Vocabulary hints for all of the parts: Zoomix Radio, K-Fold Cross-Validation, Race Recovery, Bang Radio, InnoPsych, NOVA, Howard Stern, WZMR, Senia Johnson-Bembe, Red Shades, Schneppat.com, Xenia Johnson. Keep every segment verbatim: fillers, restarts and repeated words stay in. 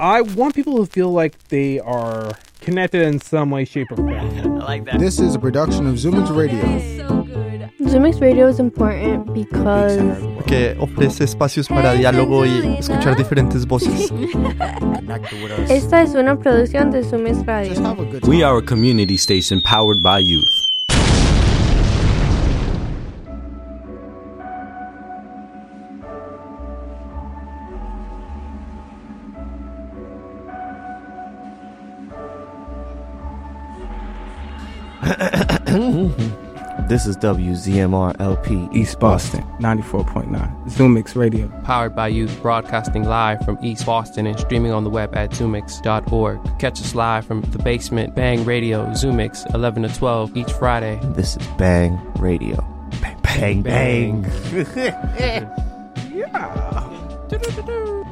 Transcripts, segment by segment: I want people to feel like they are connected in some way, shape, or form. I like that. This is a production of Zoomix Radio. Zoomix Radio is important because... Porque ofrece espacios para diálogo y escuchar diferentes voces. Esta es una producción de Zoomix Radio. We are a community station powered by youth. This is W Z M R L P East Boston, ninety-four point nine, Zoomix Radio. Powered by youth, broadcasting live from East Boston and streaming on the web at zoomix dot org. Catch us live from the basement, Bang Radio, Zoomix, eleven to twelve each Friday. This is Bang Radio. Bang, bang, bang. bang. Yeah. Do-do-do-do.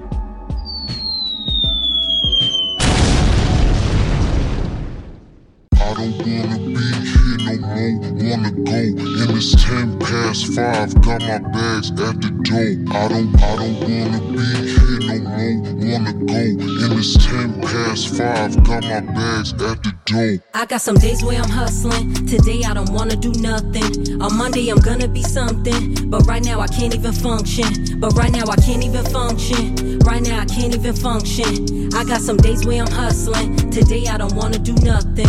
I don't wanna be here no more, wanna go, and it's ten past five, got my bags at the door. I don't, I don't wanna be here no more, wanna go, and it's ten past five, got my bags at the door. I got some days where I'm hustling, today I don't wanna do nothing, on Monday I'm gonna be something, but right now I can't even function, but right now I can't even function, right now I can't even function. I got some days where I'm hustling, today I don't wanna do nothing.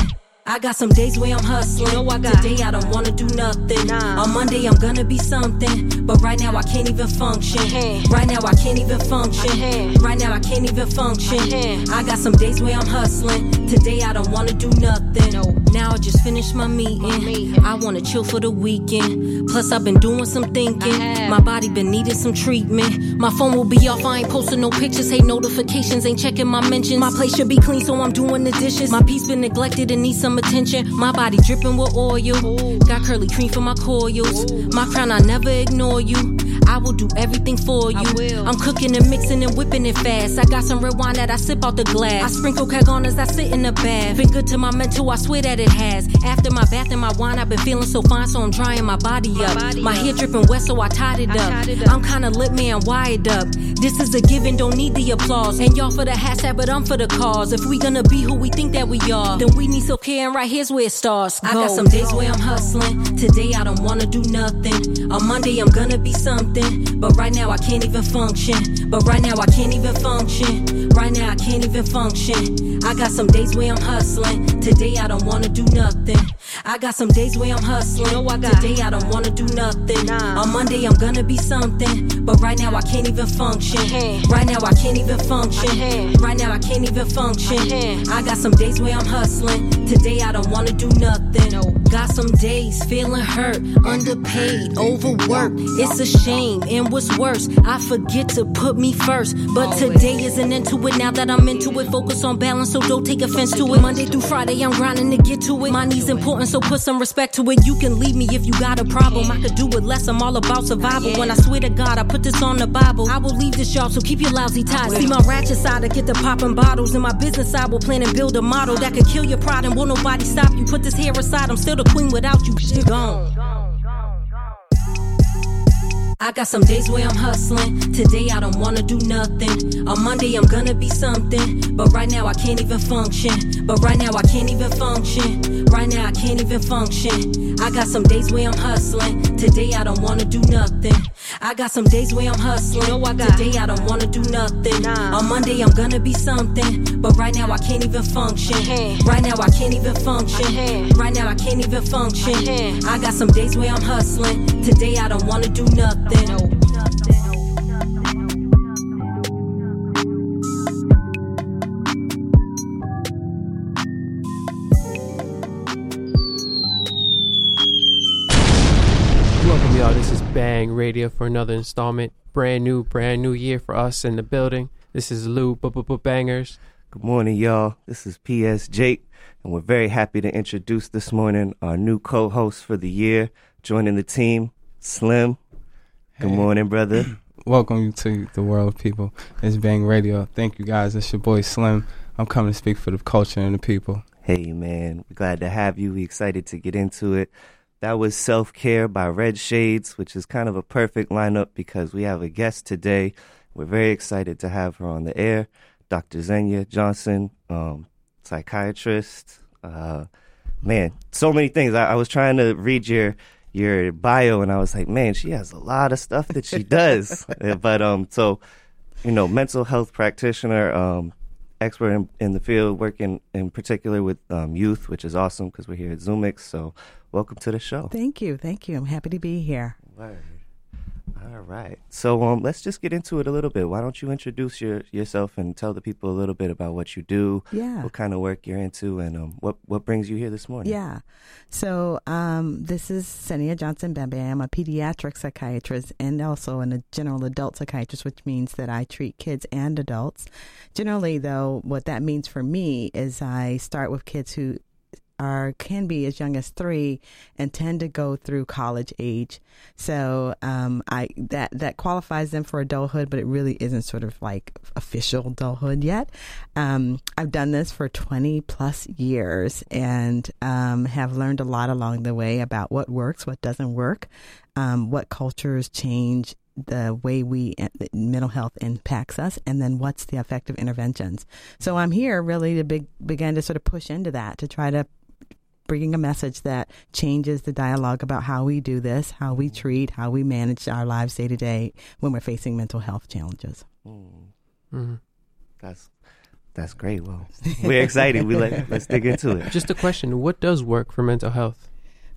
I got some days where I'm hustling. You know I got. Today I don't wanna do nothing. Nah. On Monday I'm gonna be something, but right now I can't even function. Can't. Right now I can't even function. Can't. Right now I can't even function. I, I got some days where I'm hustling. Today I don't wanna do nothing. No. Now I just finished my meeting. my meeting. I wanna chill for the weekend. Plus I've been doing some thinking. My body been needing some treatment. My phone will be off. I ain't posting no pictures. Hate notifications. Ain't checking my mentions. My plate should be clean, so I'm doing the dishes. My peace been neglected and need some attention. My body dripping with oil. Ooh. Got curly cream for my coils. Ooh. My crown, I never ignore you. I will do everything for you. I'm cooking and mixing and whipping it fast. I got some red wine that I sip out the glass. I sprinkle keg on as I sit in the bath. Been good to my mental, I swear that it has. After my bath and my wine, I've been feeling so fine, so I'm drying my body my up. Body my up. Hair dripping wet, so I tied it, I up. Tied it up. I'm kinda lit, man, wired up. This is a given, don't need the applause. And y'all for the hashtag, but I'm for the cause. If we gonna be who we think that we are, then we need self care, and right here's where it starts. Go. I got some days where I'm hustling. Today I don't wanna do nothing. On Monday I'm gonna be something. But right now I can't even function. But right now I can't even function. Right now I can't even function. I got some days where I'm hustling. Today I don't wanna do nothing. I got some days where I'm hustling. You know I got. Today I don't wanna do nothing. Nah. On Monday I'm gonna be something. But right now I can't even function. Can't. Right now I can't even function. Can't. Right now I can't even function. I, I got some days where I'm hustling. Today I don't wanna do nothing. No. Got some days feeling hurt, underpaid, overworked. It's a shame, and what's worse, I forget to put me first. But today isn't into it. Now that I'm into it, focus on balance, so don't take offense to it. Monday through Friday, I'm grinding to get to it. Money's important, so put some respect to it. You can leave me if you got a problem. I could do it less. I'm all about survival. When I swear to God, I put this on the Bible. I will leave this, y'all, so keep your lousy ties. See my ratchet side, I get the popping bottles. In my business, I will plan and build a model that could kill your pride and won't nobody stop you. Put this hair aside. I'm still the queen without you, she gone. I got some days where I'm hustling. Today I don't wanna do nothing. On Monday I'm gonna be something. But right now I can't even function. But right now I can't even function. Right now I can't even function. I got some days where I'm hustling. Today I don't wanna do nothing. I got some days where I'm hustling. You know I got. Today I don't wanna do nothing. Nah. On Monday I'm gonna be something. But right now I can't even function. Can't. Right now I can't even function. Can't. Right now I can't even function. Can't. I got some days where I'm hustling. Today I don't wanna do nothing. No. Y'all, this is Bang Radio for another installment. Brand new, brand new year for us in the building. This is Lou, B-B-B-Bangers. Good morning, y'all. This is P S Jake, and we're very happy to introduce this morning our new co-host for the year, joining the team, Slim. Good hey. morning, brother. Welcome to the world, people. It's Bang Radio. Thank you, guys. It's your boy, Slim. I'm coming to speak for the culture and the people. Hey, man. We're glad to have you. We're excited to get into it. That was Self-Care by Red Shades, which is kind of a perfect lineup because we have a guest today. We're very excited to have her on the air. Doctor Xenia Johnson, um, psychiatrist. Uh, man, so many things. I, I was trying to read your your bio, and I was like, man, she has a lot of stuff that she does. But um, so, you know, mental health practitioner, um, expert in, in the field, working in particular with um, youth, which is awesome because we're here at Zoomix. So welcome to the show. Thank you. Thank you. I'm happy to be here. Word. All right. So um, let's just get into it a little bit. Why don't you introduce your, yourself and tell the people a little bit about what you do, yeah. what kind of work you're into, and um, what, what brings you here this morning? Yeah. So um, this is Senia Johnson-Bembe. I'm a pediatric psychiatrist and also a general adult psychiatrist, which means that I treat kids and adults. Generally, though, what that means for me is I start with kids who are can be as young as three and tend to go through college age. So um, I that that qualifies them for adulthood, but it really isn't sort of like official adulthood yet. Um, I've done this for twenty plus years and um, have learned a lot along the way about what works, what doesn't work, um, what cultures change, the way we mental health impacts us, and then what's the effective interventions. So I'm here really to big, begin to sort of push into that, to try to bringing a message that changes the dialogue about how we do this, how we treat, how we manage our lives day to day when we're facing mental health challenges. Mm-hmm. That's that's great. Well, we're excited. We let, let's dig into it. Just a question. What does work for mental health?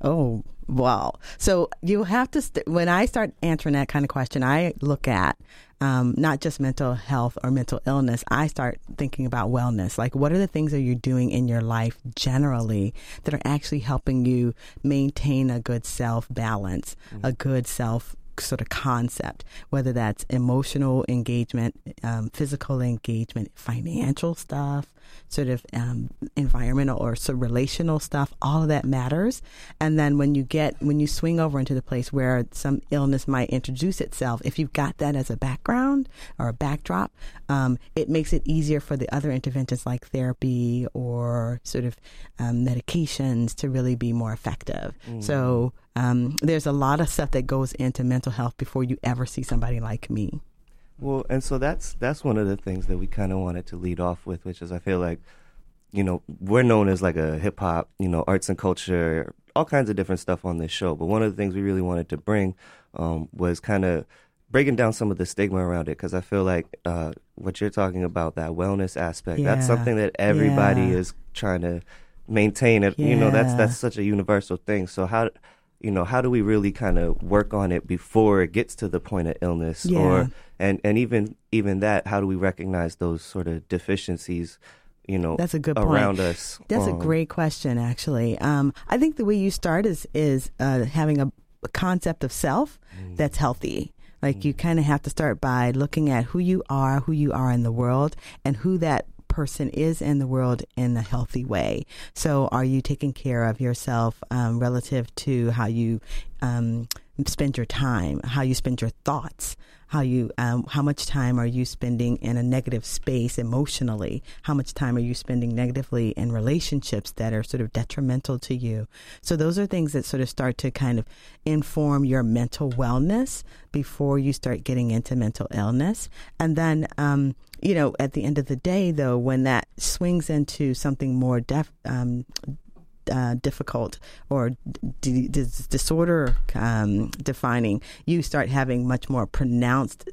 Oh, wow. So you have to, st- when I start answering that kind of question, I look at um, not just mental health or mental illness. I start thinking about wellness. Like, what are the things that you're doing in your life generally that are actually helping you maintain a good self balance, mm-hmm. a good self sort of concept, whether that's emotional engagement, um, physical engagement, financial stuff, sort of um, environmental or sort of relational stuff, all of that matters. And then when you get, when you swing over into the place where some illness might introduce itself, if you've got that as a background or a backdrop, um, it makes it easier for the other interventions like therapy or sort of um, medications to really be more effective. Mm. So um, there's a lot of stuff that goes into mental health before you ever see somebody like me. Well, and so that's that's one of the things that we kind of wanted to lead off with, which is I feel like, you know, we're known as like a hip hop, you know, arts and culture, all kinds of different stuff on this show. But one of the things we really wanted to bring um, was kind of breaking down some of the stigma around it, because I feel like uh, what you're talking about, that wellness aspect, yeah. that's something that everybody yeah. is trying to maintain. Yeah. You know, that's that's such a universal thing. So how, you know, how do we really kind of work on it before it gets to the point of illness? Yeah. Or and and even even that, how do we recognize those sort of deficiencies, you know, that's a good around point. Us? That's um, a great question, actually. Um, I think the way you start is, is uh, having a, a concept of self mm. that's healthy. Like mm. you kind of have to start by looking at who you are, who you are in the world, and who that person is in the world in a healthy way. So are you taking care of yourself um, relative to how you um, spend your time, how you spend your thoughts, how you um, how much time are you spending in a negative space emotionally, how much time are you spending negatively in relationships that are sort of detrimental to you? So those are things that sort of start to kind of inform your mental wellness before you start getting into mental illness. And then um you know, at the end of the day, though, when that swings into something more def, um, uh, difficult or d- d- disorder um, defining, you start having much more pronounced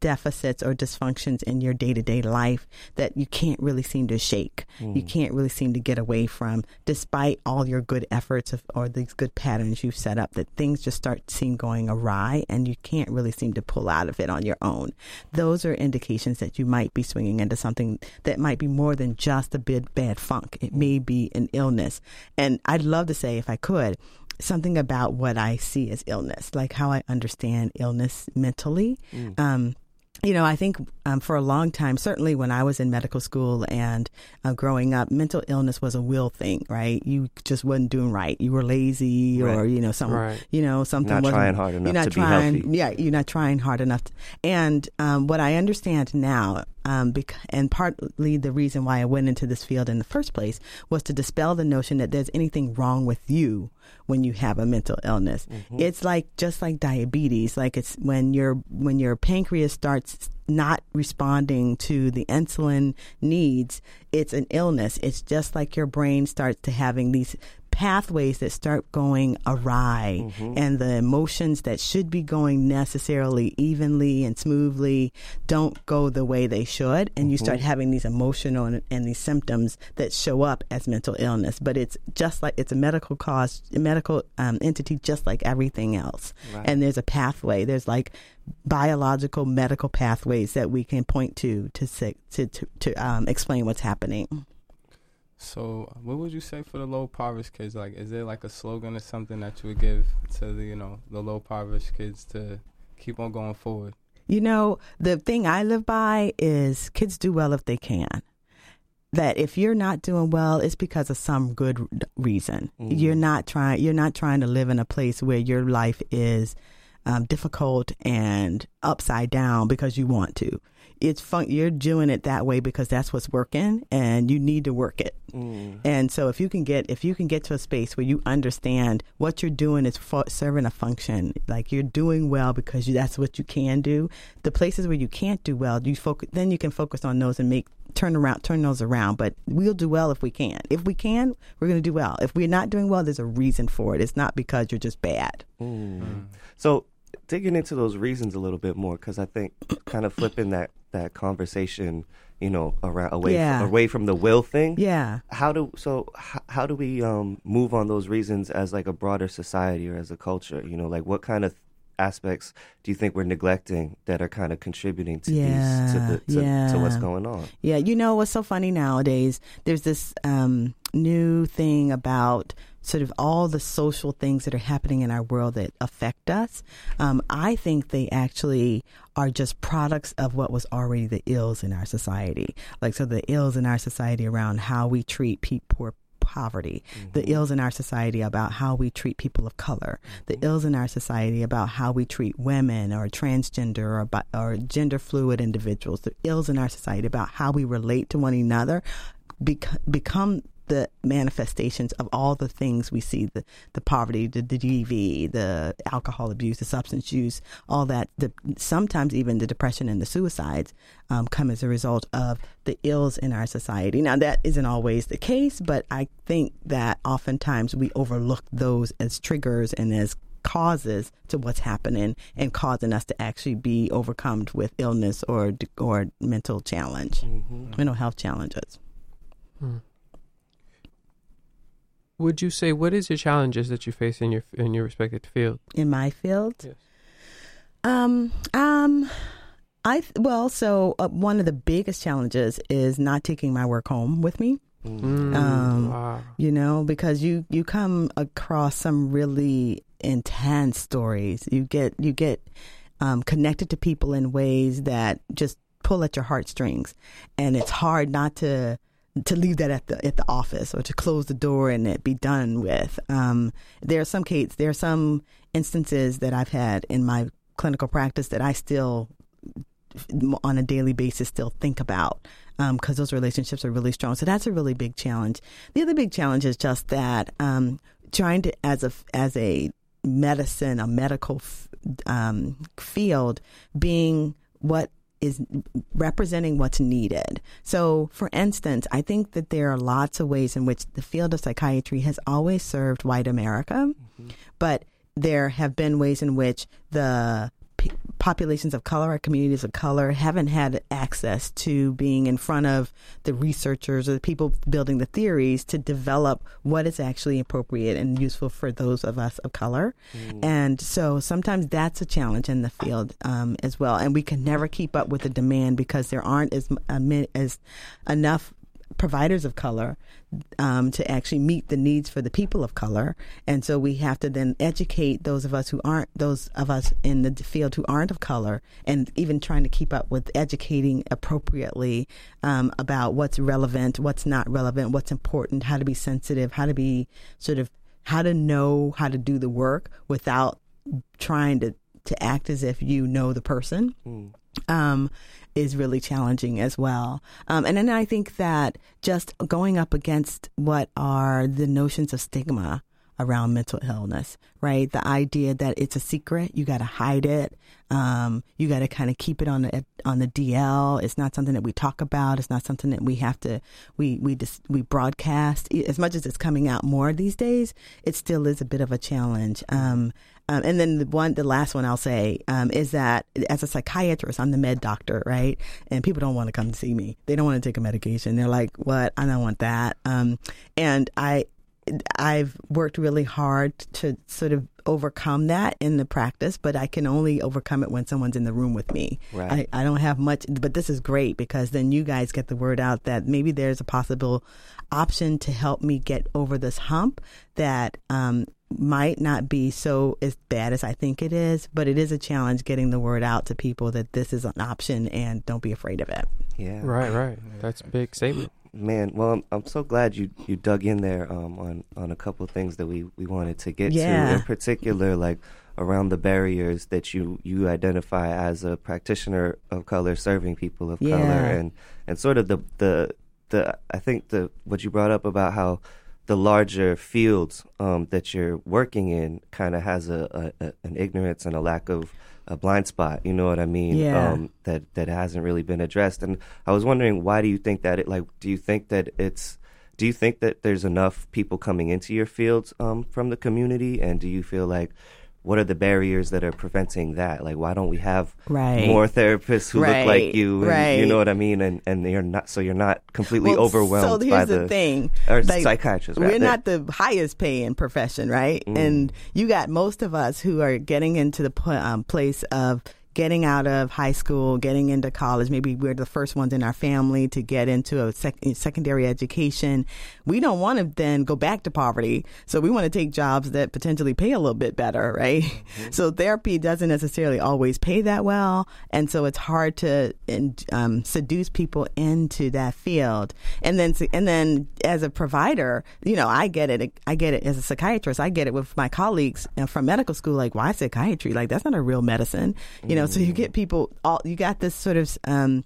deficits or dysfunctions in your day-to-day life that you can't really seem to shake. Mm. You can't really seem to get away from, despite all your good efforts of, or these good patterns you've set up, that things just start seem going awry and you can't really seem to pull out of it on your own. Those are indications that you might be swinging into something that might be more than just a bit bad funk. It may be an illness. And I'd love to say, if I could, something about what I see as illness, like how I understand illness mentally. Mm. Um, You know, I think um, for a long time, certainly when I was in medical school and uh, growing up, mental illness was a will thing, right? You just wasn't doing right. You were lazy, right. or, you know, something, right. you know, something not wasn't, trying hard enough you're not to trying, be healthy. Yeah, you're not trying hard enough. To, and um, what I understand now Um, bec- and partly the reason why I went into this field in the first place was to dispel the notion that there's anything wrong with you when you have a mental illness. Mm-hmm. It's like just like diabetes, like it's when your when your pancreas starts not responding to the insulin needs, it's an illness. It's just like your brain starts to having these pathways that start going awry, mm-hmm. and the emotions that should be going necessarily evenly and smoothly don't go the way they should, and mm-hmm. you start having these emotional and, and these symptoms that show up as mental illness. But it's just like it's a medical cause, a medical um, entity, just like everything else. Right. And there's a pathway. There's like biological medical pathways that we can point to to to to, to um, explain what's happening. So what would you say for the low impoverished kids? Like, is there like a slogan or something that you would give to the, you know, the low impoverished kids to keep on going forward? You know, the thing I live by is kids do well if they can. That if you're not doing well, it's because of some good reason. Mm-hmm. You're not trying. You're not trying to live in a place where your life is um, difficult and upside down because you want to. It's fun. You're doing it that way because that's what's working, and you need to work it. Mm. And so, if you can get if you can get to a space where you understand what you're doing is for, serving a function, like you're doing well because you, that's what you can do. The places where you can't do well, you focus. Then you can focus on those and make turn around, turn those around. But we'll do well if we can. If we can, we're going to do well. If we're not doing well, there's a reason for it. It's not because you're just bad. Mm. Mm. So, digging into those reasons a little bit more, because I think kind of flipping that. that conversation, you know, around away yeah. from, away from the will thing. Yeah. How do so h- how do we um, move on those reasons as like a broader society or as a culture? You know, like what kind of aspects do you think we're neglecting that are kind of contributing to yeah. these to, the, to, yeah. to what's going on? Yeah. You know, what's so funny nowadays? There's this um, new thing about sort of all the social things that are happening in our world that affect us. Um, I think they actually are just products of what was already the ills in our society. Like, so the ills in our society around how we treat pe- poor poverty, mm-hmm. the ills in our society about how we treat people of color, the mm-hmm. ills in our society about how we treat women or transgender or, bi- or gender fluid individuals, the ills in our society about how we relate to one another bec- become the manifestations of all the things we see, the, the poverty, the, the D V, the alcohol abuse, the substance use, all that, the, sometimes even the depression and the suicides um, come as a result of the ills in our society. Now, that isn't always the case, but I think that oftentimes we overlook those as triggers and as causes to what's happening and causing us to actually be overcome with illness or, or mental challenge, mm-hmm. mental health challenges. Hmm. Would you say, what is your challenges that you face in your in your respective field? In my field? Yes. Um, um, I, well, so uh, one of the biggest challenges is not taking my work home with me. Mm. Um, wow. You know, because you, you come across some really intense stories. You get, you get um, connected to people in ways that just pull at your heartstrings. And it's hard not to... to leave that at the at the office or to close the door and it be done with. Um, there are some cases, there are some instances that I've had in my clinical practice that I still, on a daily basis, still think about because um, those relationships are really strong. So that's a really big challenge. The other big challenge is just that um, trying to, as a as a medicine, a medical f- um, field, being what is representing what's needed. So, for instance, I think that there are lots of ways in which the field of psychiatry has always served white America, mm-hmm. but there have been ways in which the p- populations of color, or communities of color, haven't had access to being in front of the researchers or the people building the theories to develop what is actually appropriate and useful for those of us of color. Mm. And so sometimes that's a challenge in the field um, as well. And we can never keep up with the demand because there aren't as uh, as enough providers of color um, to actually meet the needs for the people of color. And so we have to then educate those of us who aren't, those of us in the field who aren't of color, and even trying to keep up with educating appropriately um, about what's relevant, what's not relevant, what's important, how to be sensitive, how to be sort of, how to know how to do the work without trying to, to act as if you know the person. Mm. um, is really challenging as well. Um, and then I think that just going up against what are the notions of stigma around mental illness, right? The idea that it's a secret, you got to hide it, um, you got to kind of keep it on the on the D L. It's not something that we talk about. It's not something that we have to we we just we broadcast. As much as it's coming out more these days, it still is a bit of a challenge. Um, um, and then the one, the last one I'll say um, is that as a psychiatrist, I'm the med doctor, right? And people don't want to come see me. They don't want to take a medication. They're like, "What? I don't want that." Um, and I. I've worked really hard to sort of overcome that in the practice, but I can only overcome it when someone's in the room with me. Right. I, I don't have much, but this is great because then you guys get the word out that maybe there's a possible option to help me get over this hump that um, might not be so as bad as I think it is, but it is a challenge getting the word out to people that this is an option and don't be afraid of it. Yeah. Right, right. That's a big statement. Man, well, I'm, I'm so glad you, you dug in there um, on, on a couple of things that we, we wanted to get yeah. to, in particular, like around the barriers that you, you identify as a practitioner of color serving people of yeah. color, and, and sort of the, the the I think the what you brought up about how the larger fields um, that you're working in kind of has a, a, a an ignorance and a lack of a blind spot, you know what I mean? Yeah. Um, that, that hasn't really been addressed. And I was wondering, why do you think that it, like, do you think that it's, do you think that there's enough people coming into your fields um, from the community? And do you feel like, what are the barriers that are preventing that? Like, why don't we have right. more therapists who right. look like you? And, right. you know what I mean? And and you're not, so you're not completely well, overwhelmed so by the, the thing. Or like, psychiatrists. Right? We're not the highest paying profession, right? Mm. And you got most of us who are getting into the um, place of getting out of high school, getting into college. Maybe we're the first ones in our family to get into a sec- secondary education. We don't want to then go back to poverty. So we want to take jobs that potentially pay a little bit better, right? Mm-hmm. So therapy doesn't necessarily always pay that well. And so it's hard to um, seduce people into that field. And then and then as a provider, you know, I get it. I get it as a psychiatrist. I get it with my colleagues from medical school. Like, why psychiatry? Like, that's not a real medicine. You know, so you get people, all you got this sort of um,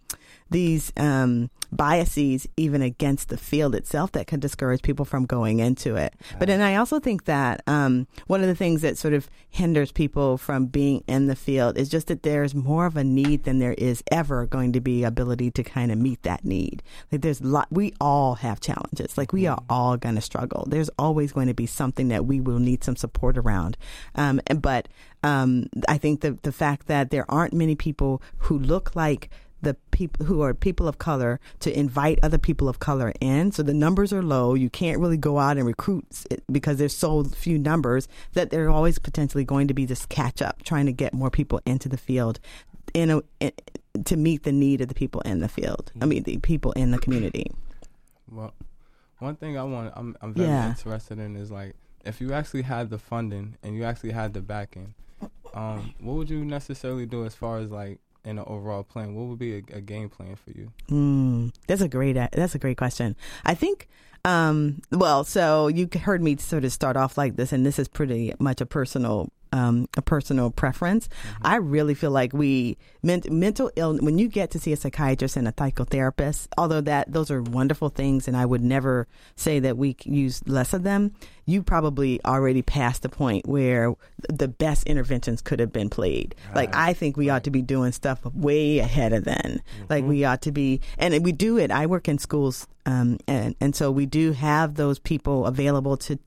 these um, biases even against the field itself that can discourage people from going into it. Right. But then I also think that um, one of the things that sort of hinders people from being in the field is just that there's more of a need than there is ever going to be ability to kind of meet that need. Like there's lot, we all have challenges. Like we mm. are all going to struggle. There's always going to be something that we will need some support around. Um, and, but um, I think the the fact that there aren't many people who look like the people who are people of color to invite other people of color in. So the numbers are low. You can't really go out and recruit because there's so few numbers that they're always potentially going to be this catch up, trying to get more people into the field in a, in, to meet the need of the people in the field. I mean, the people in the community. Well, one thing I want, I'm, I'm very yeah. interested in is like, if you actually had the funding and you actually had the backing, um, what would you necessarily do as far as like, in the overall plan, what would be a, a game plan for you? Mm, that's a great that's a great question. I think, um, well, so you heard me sort of start off like this, and this is pretty much a personal um, a personal preference. Mm-hmm. I really feel like we men- mental illness. When you get to see a psychiatrist and a psychotherapist, although that those are wonderful things, and I would never say that we use less of them. You probably already passed the point where the best interventions could have been played. Right. Like, I think we ought to be doing stuff way ahead of then. Mm-hmm. Like, we ought to be, and we do it. I work in schools, um, and, and so we do have those people available to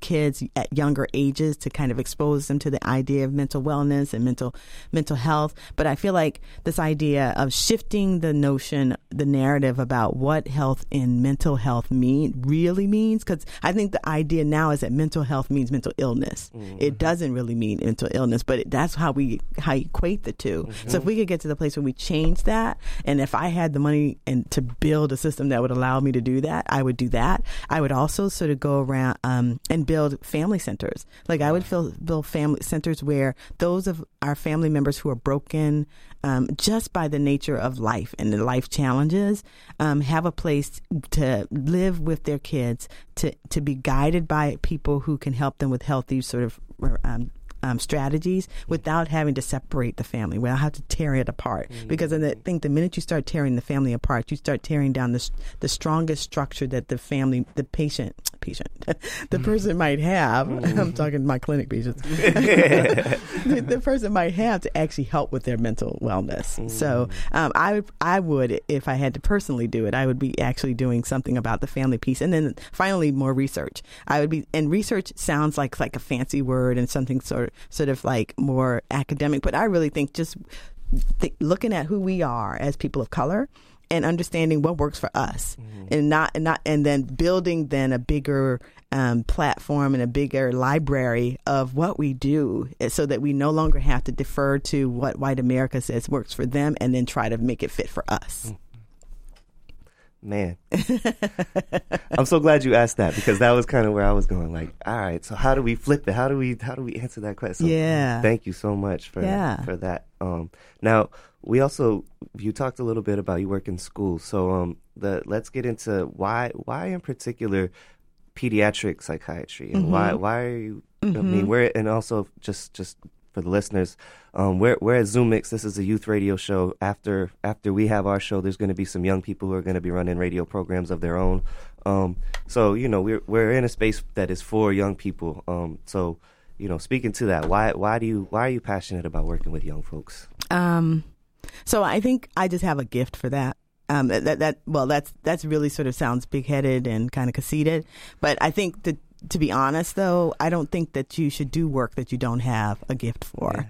kids at younger ages to kind of expose them to the idea of mental wellness and mental mental health. But I feel like this idea of shifting the notion, the narrative about what health and mental health mean really means, because I think the idea now is that mental health means mental illness. Mm-hmm. It doesn't really mean mental illness, but it, that's how we how equate the two. Mm-hmm. So if we could get to the place where we change that, and if I had the money and to build a system that would allow me to do that, I would do that. I would also sort of go around um, and build family centers. Like I would feel, build family centers where those of our family members who are broken um, just by the nature of life and the life challenges um, have a place to live with their kids, to, to be guided by people who can help them with healthy sort of um, um, strategies without having to separate the family, without having to tear it apart. Mm-hmm. Because I think the minute you start tearing the family apart, you start tearing down the the strongest structure that the family, the patient, patient, the person might have. Mm-hmm. I'm talking to my clinic patients. the, the person might have to actually help with their mental wellness. Mm-hmm. So um, I I would, if I had to personally do it, I would be actually doing something about the family piece, and then finally more research. I would be, and research sounds like like a fancy word and something sort sort of like more academic, but I really think just th- looking at who we are as people of color and understanding what works for us, mm-hmm. and not and not and then building then a bigger um, platform and a bigger library of what we do, so that we no longer have to defer to what white America says works for them and then try to make it fit for us. Mm-hmm. Man, I'm so glad you asked that, because that was kind of where I was going. Like, all right, so how do we flip it? How do we how do we answer that question? Yeah. Thank you so much for yeah. for that. Um, now we also you talked a little bit about you work in school, so um, the let's get into why why in particular pediatric psychiatry, and mm-hmm. why why are you? Mm-hmm. I mean, we're and also just just. For the listeners, um, we're, we're at Zoomix. This is a youth radio show. After after we have our show, there's going to be some young people who are going to be running radio programs of their own. Um, so, you know, we're we're in a space that is for young people. Um, so, you know, speaking to that, why why do you why are you passionate about working with young folks? Um, so I think I just have a gift for that. Um, that that well, that's that's really sort of sounds big headed and kind of conceited, but I think that. To be honest, though, I don't think that you should do work that you don't have a gift for. Yeah.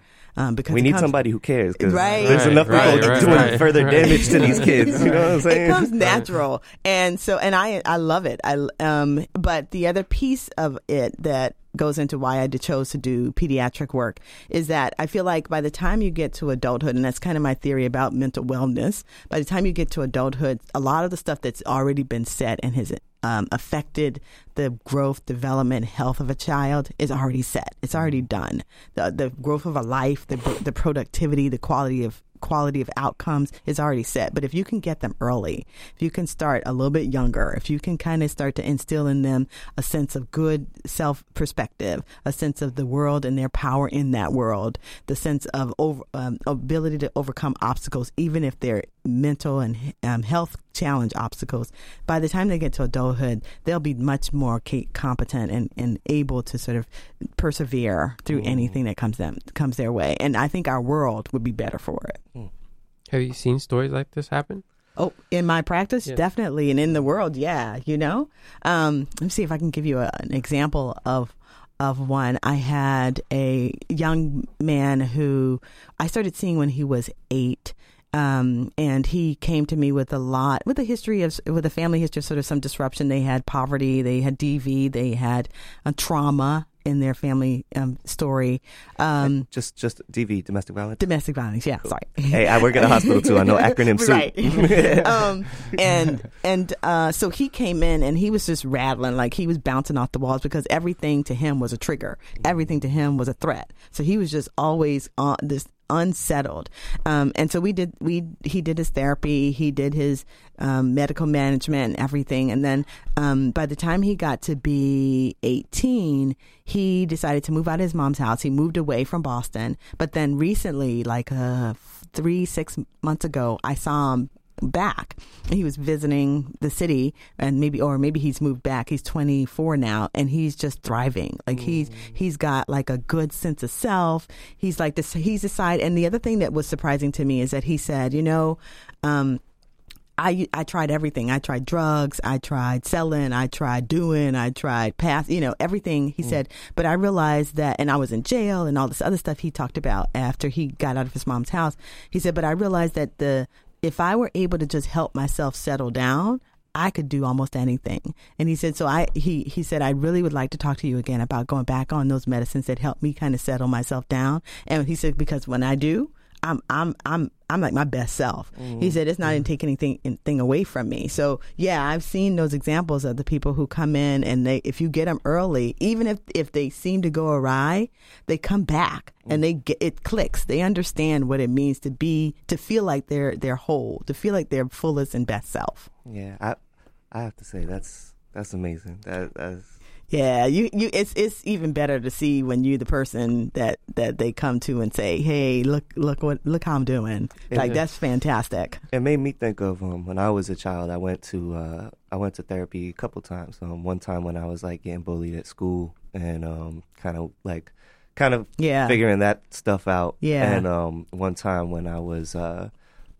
Um, because we need comes, somebody who cares. Right. There's right, enough people right, right, doing right, further right. damage to these kids. You know what I'm saying? It comes natural, and so and I I love it. I um. But the other piece of it that goes into why I chose to do pediatric work is that I feel like by the time you get to adulthood, and that's kind of my theory about mental wellness, by the time you get to adulthood, a lot of the stuff that's already been said and has um, affected the growth, development, health of a child is already set. It's already done. The the growth of a life, the the productivity, the quality of quality of outcomes is already set. But if you can get them early, if you can start a little bit younger, if you can kind of start to instill in them a sense of good self perspective, a sense of the world and their power in that world, the sense of over, um, ability to overcome obstacles, even if they're mental and um, health challenge obstacles, by the time they get to adulthood, they'll be much more c- competent and, and able to sort of persevere through mm. anything that comes them comes their way. And I think our world would be better for it. Have you seen stories like this happen? Oh, in my practice, yeah. definitely. And in the world, yeah, you know. Um, let me see if I can give you a, an example of of one. I had a young man who I started seeing when he was eight. Um, and he came to me with a lot, with a history of, with a family history, sort of some disruption. They had poverty, they had D V, they had a trauma in their family um, story. Um, just just D V, domestic violence? Domestic violence, yeah, sorry. Hey, I work at a hospital too, I know acronym soup. Right. um, and and uh, so he came in and he was just rattling, like he was bouncing off the walls because everything to him was a trigger. Everything to him was a threat. So he was just always on this, unsettled. Um, and so we did, we, he did his therapy, he did his um, medical management and everything. And then um, by the time he got to be eighteen, he decided to move out of his mom's house. He moved away from Boston. But then recently, like uh, three, six months ago, I saw him back. He was visiting the city, and maybe, or maybe he's moved back. He's twenty-four now, and he's just thriving. Like he's he's got like a good sense of self. He's like this. He's decided. And the other thing that was surprising to me is that he said, you know, um, I I tried everything. I tried drugs. I tried selling. I tried doing. I tried pass. You know, everything. He mm. said, but I realized that, and I was in jail and all this other stuff he talked about after he got out of his mom's house. He said, but I realized that the if I were able to just help myself settle down, I could do almost anything. And he said, so I, he, he said, I really would like to talk to you again about going back on those medicines that helped me kind of settle myself down. And he said, because when I do, I'm, I'm, I'm, I'm like my best self. Mm-hmm. He said, it's not going to take anything, anything away from me. So yeah, I've seen those examples of the people who come in and they, if you get them early, even if, if they seem to go awry, they come back mm-hmm. and they get, it clicks. They understand what it means to be, to feel like they're, they're whole, to feel like their fullest and best self. Yeah. I, I have to say that's, that's amazing. That, that's, Yeah, you, you it's it's even better to see when you the person that, that they come to and say, "Hey, look look what look how I'm doing." And like it, that's fantastic. It made me think of um, when I was a child. I went to uh, I went to therapy a couple times. Um, one time when I was like getting bullied at school and um, kind of like kind of yeah. figuring that stuff out. Yeah. And um, one time when I was uh,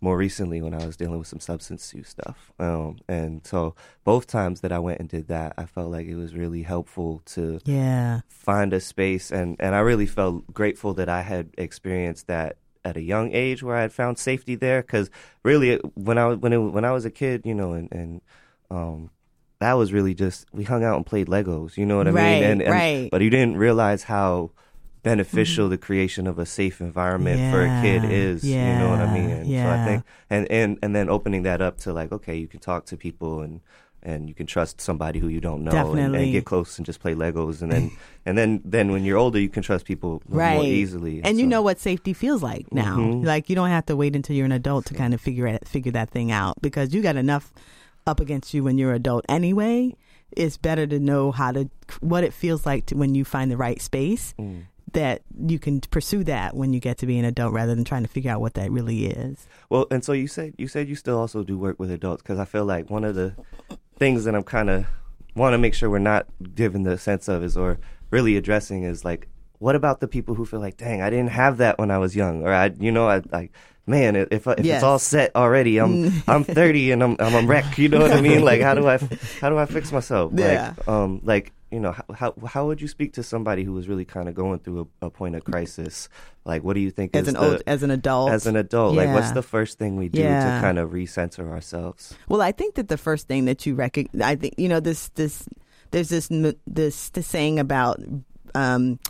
more recently when I was dealing with some substance use stuff. Um, and so both times that I went and did that, I felt like it was really helpful to yeah. find a space. And, and I really felt grateful that I had experienced that at a young age where I had found safety there. Because really, when I, when, it, when I was a kid, you know, and, and um, that was really just, we hung out and played Legos, you know what I right, mean? And, and, right. But you didn't realize how beneficial the creation of a safe environment yeah, for a kid is, yeah, you know what I mean? And yeah. so I think, and, and, and then opening that up to like, okay, you can talk to people and, and you can trust somebody who you don't know and, and get close and just play Legos. And then, and then, then when you're older, you can trust people right. more easily. And, and so. you know what safety feels like now. Mm-hmm. Like you don't have to wait until you're an adult to kind of figure it, figure that thing out because you got enough up against you when you're an adult anyway. It's better to know how to, what it feels like to, when you find the right space. Mm. That you can pursue that when you get to be an adult rather than trying to figure out what that really is. Well, and so you said you said you still also do work with adults because I feel like one of the things that I'm kind of want to make sure we're not given the sense of is or really addressing is like, what about the people who feel like, dang, I didn't have that when I was young or, I, you know, I like, man, if, if yes. it's all set already, I'm I'm thirty and I'm, I'm a wreck. You know what I mean? Like, how do I how do I fix myself? Yeah. Like, um, like. You know, how how would you speak to somebody who was really kind of going through a, a point of crisis? Like, what do you think as is an the, old, as an adult? As an adult, yeah. like, what's the first thing we do yeah. to kind of recenter ourselves? Well, I think that the first thing that you recognize, I think you know this this there's this this, this saying about um,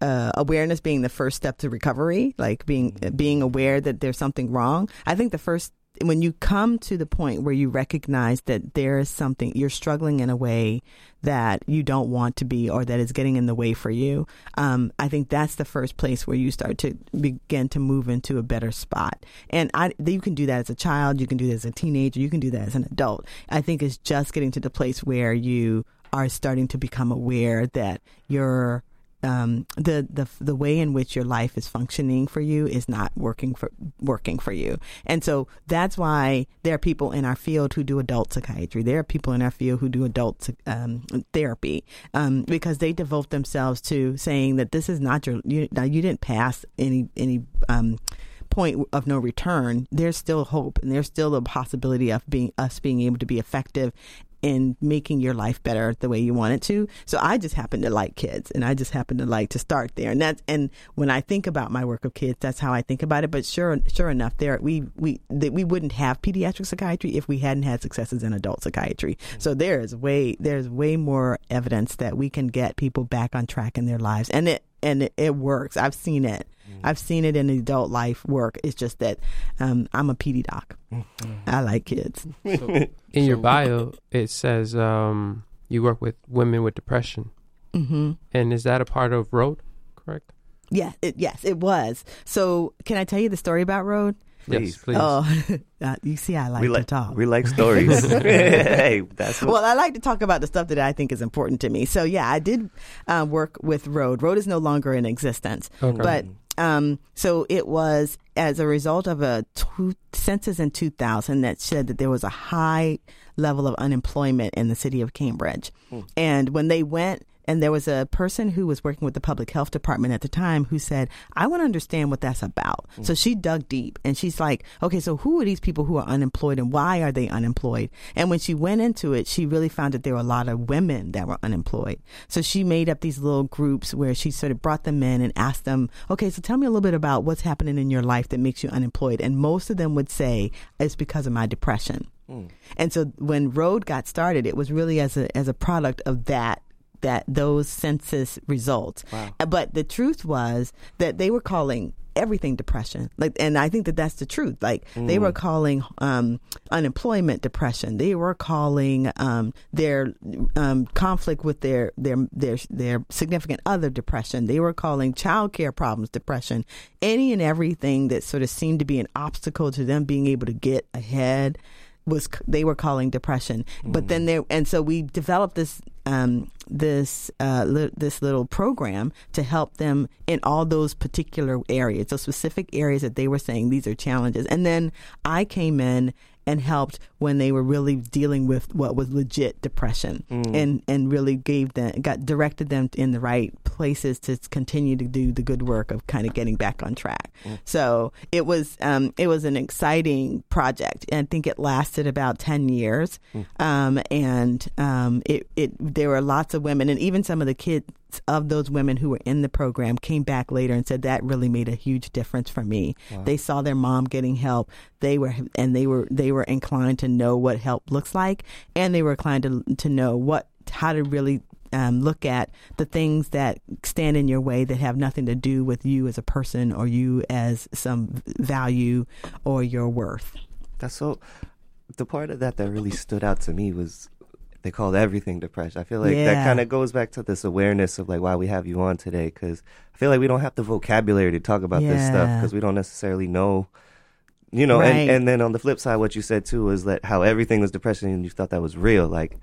uh, awareness being the first step to recovery, like being mm-hmm. being aware that there's something wrong. I think the first when you come to the point where you recognize that there is something, you're struggling in a way that you don't want to be or that is getting in the way for you, um, I think that's the first place where you start to begin to move into a better spot. And I, you can do that as a child, you can do that as a teenager, you can do that as an adult. I think it's just getting to the place where you are starting to become aware that you're Um, the, the the way in which your life is functioning for you is not working for working for you. And so that's why there are people in our field who do adult psychiatry. There are people in our field who do adult um, therapy um, because they devote themselves to saying that this is not your, you, now you didn't pass any, any um, point of no return. There's still hope and there's still the possibility of being us being able to be effective in making your life better the way you want it to. So I just happen to like kids and I just happen to like to start there. And that's, and when I think about my work of kids, that's how I think about it. But sure, sure enough, there, we, we, that we wouldn't have pediatric psychiatry if we hadn't had successes in adult psychiatry. So there is way, there's way more evidence that we can get people back on track in their lives. And it, and it, it works. I've seen it. I've seen it in adult life work. It's just that um, I'm a P D doc. Mm-hmm. I like kids. So, in so, your bio, it says um, you work with women with depression. Mm-hmm. And is that a part of Road, correct? Yeah, it, yes, it was. So can I tell you the story about Road? Please, yes, please. Oh, uh, you see, I like, like to talk. We like stories. Hey, that's what... Well, I like to talk about the stuff that I think is important to me. So, yeah, I did uh, work with Road. Road is no longer in existence. Okay. But... Um, so it was as a result of a two, census in two thousand that said that there was a high level of unemployment in the city of Cambridge. Mm. And when they went and there was a person who was working with the public health department at the time who said, I want to understand what that's about. Mm. So she dug deep and she's like, OK, so who are these people who are unemployed and why are they unemployed? And when she went into it, she really found that there were a lot of women that were unemployed. So she made up these little groups where she sort of brought them in and asked them, OK, so tell me a little bit about what's happening in your life that makes you unemployed. And most of them would say it's because of my depression. Mm. And so when Road got started, it was really as a as a product of that. that those census results. Wow. But the truth was that they were calling everything depression. Like, and I think that that's the truth. Like mm. they were calling um, unemployment depression. They were calling um, their um, conflict with their, their, their, their significant other depression. They were calling childcare problems depression, any and everything that sort of seemed to be an obstacle to them being able to get ahead was they were calling depression. Mm. But then there, and so we developed this um, this uh, li- this little program to help them in all those particular areas, those specific areas that they were saying these are challenges. And then I came in and helped when they were really dealing with what was legit depression, mm. and, and really gave them, got directed them in the right places to continue to do the good work of kind of getting back on track. Mm. So it was um, it was an exciting project, and I think it lasted about ten years. Mm. Um, and um, it, it there were lots of women, and even some of the kids of those women who were in the program came back later and said that really made a huge difference for me. Wow. They saw their mom getting help. They were and they were they were inclined to know what help looks like, and they were inclined to to know what how to really um, look at the things that stand in your way that have nothing to do with you as a person or you as some value or your worth. That's so. The part of that that really stood out to me was, they called everything depression. I feel like yeah. that kind of goes back to this awareness of like why we have you on today, because I feel like we don't have the vocabulary to talk about yeah. this stuff because we don't necessarily know, you know. Right. And, and then on the flip side, what you said too was that how everything was depression and you thought that was real, like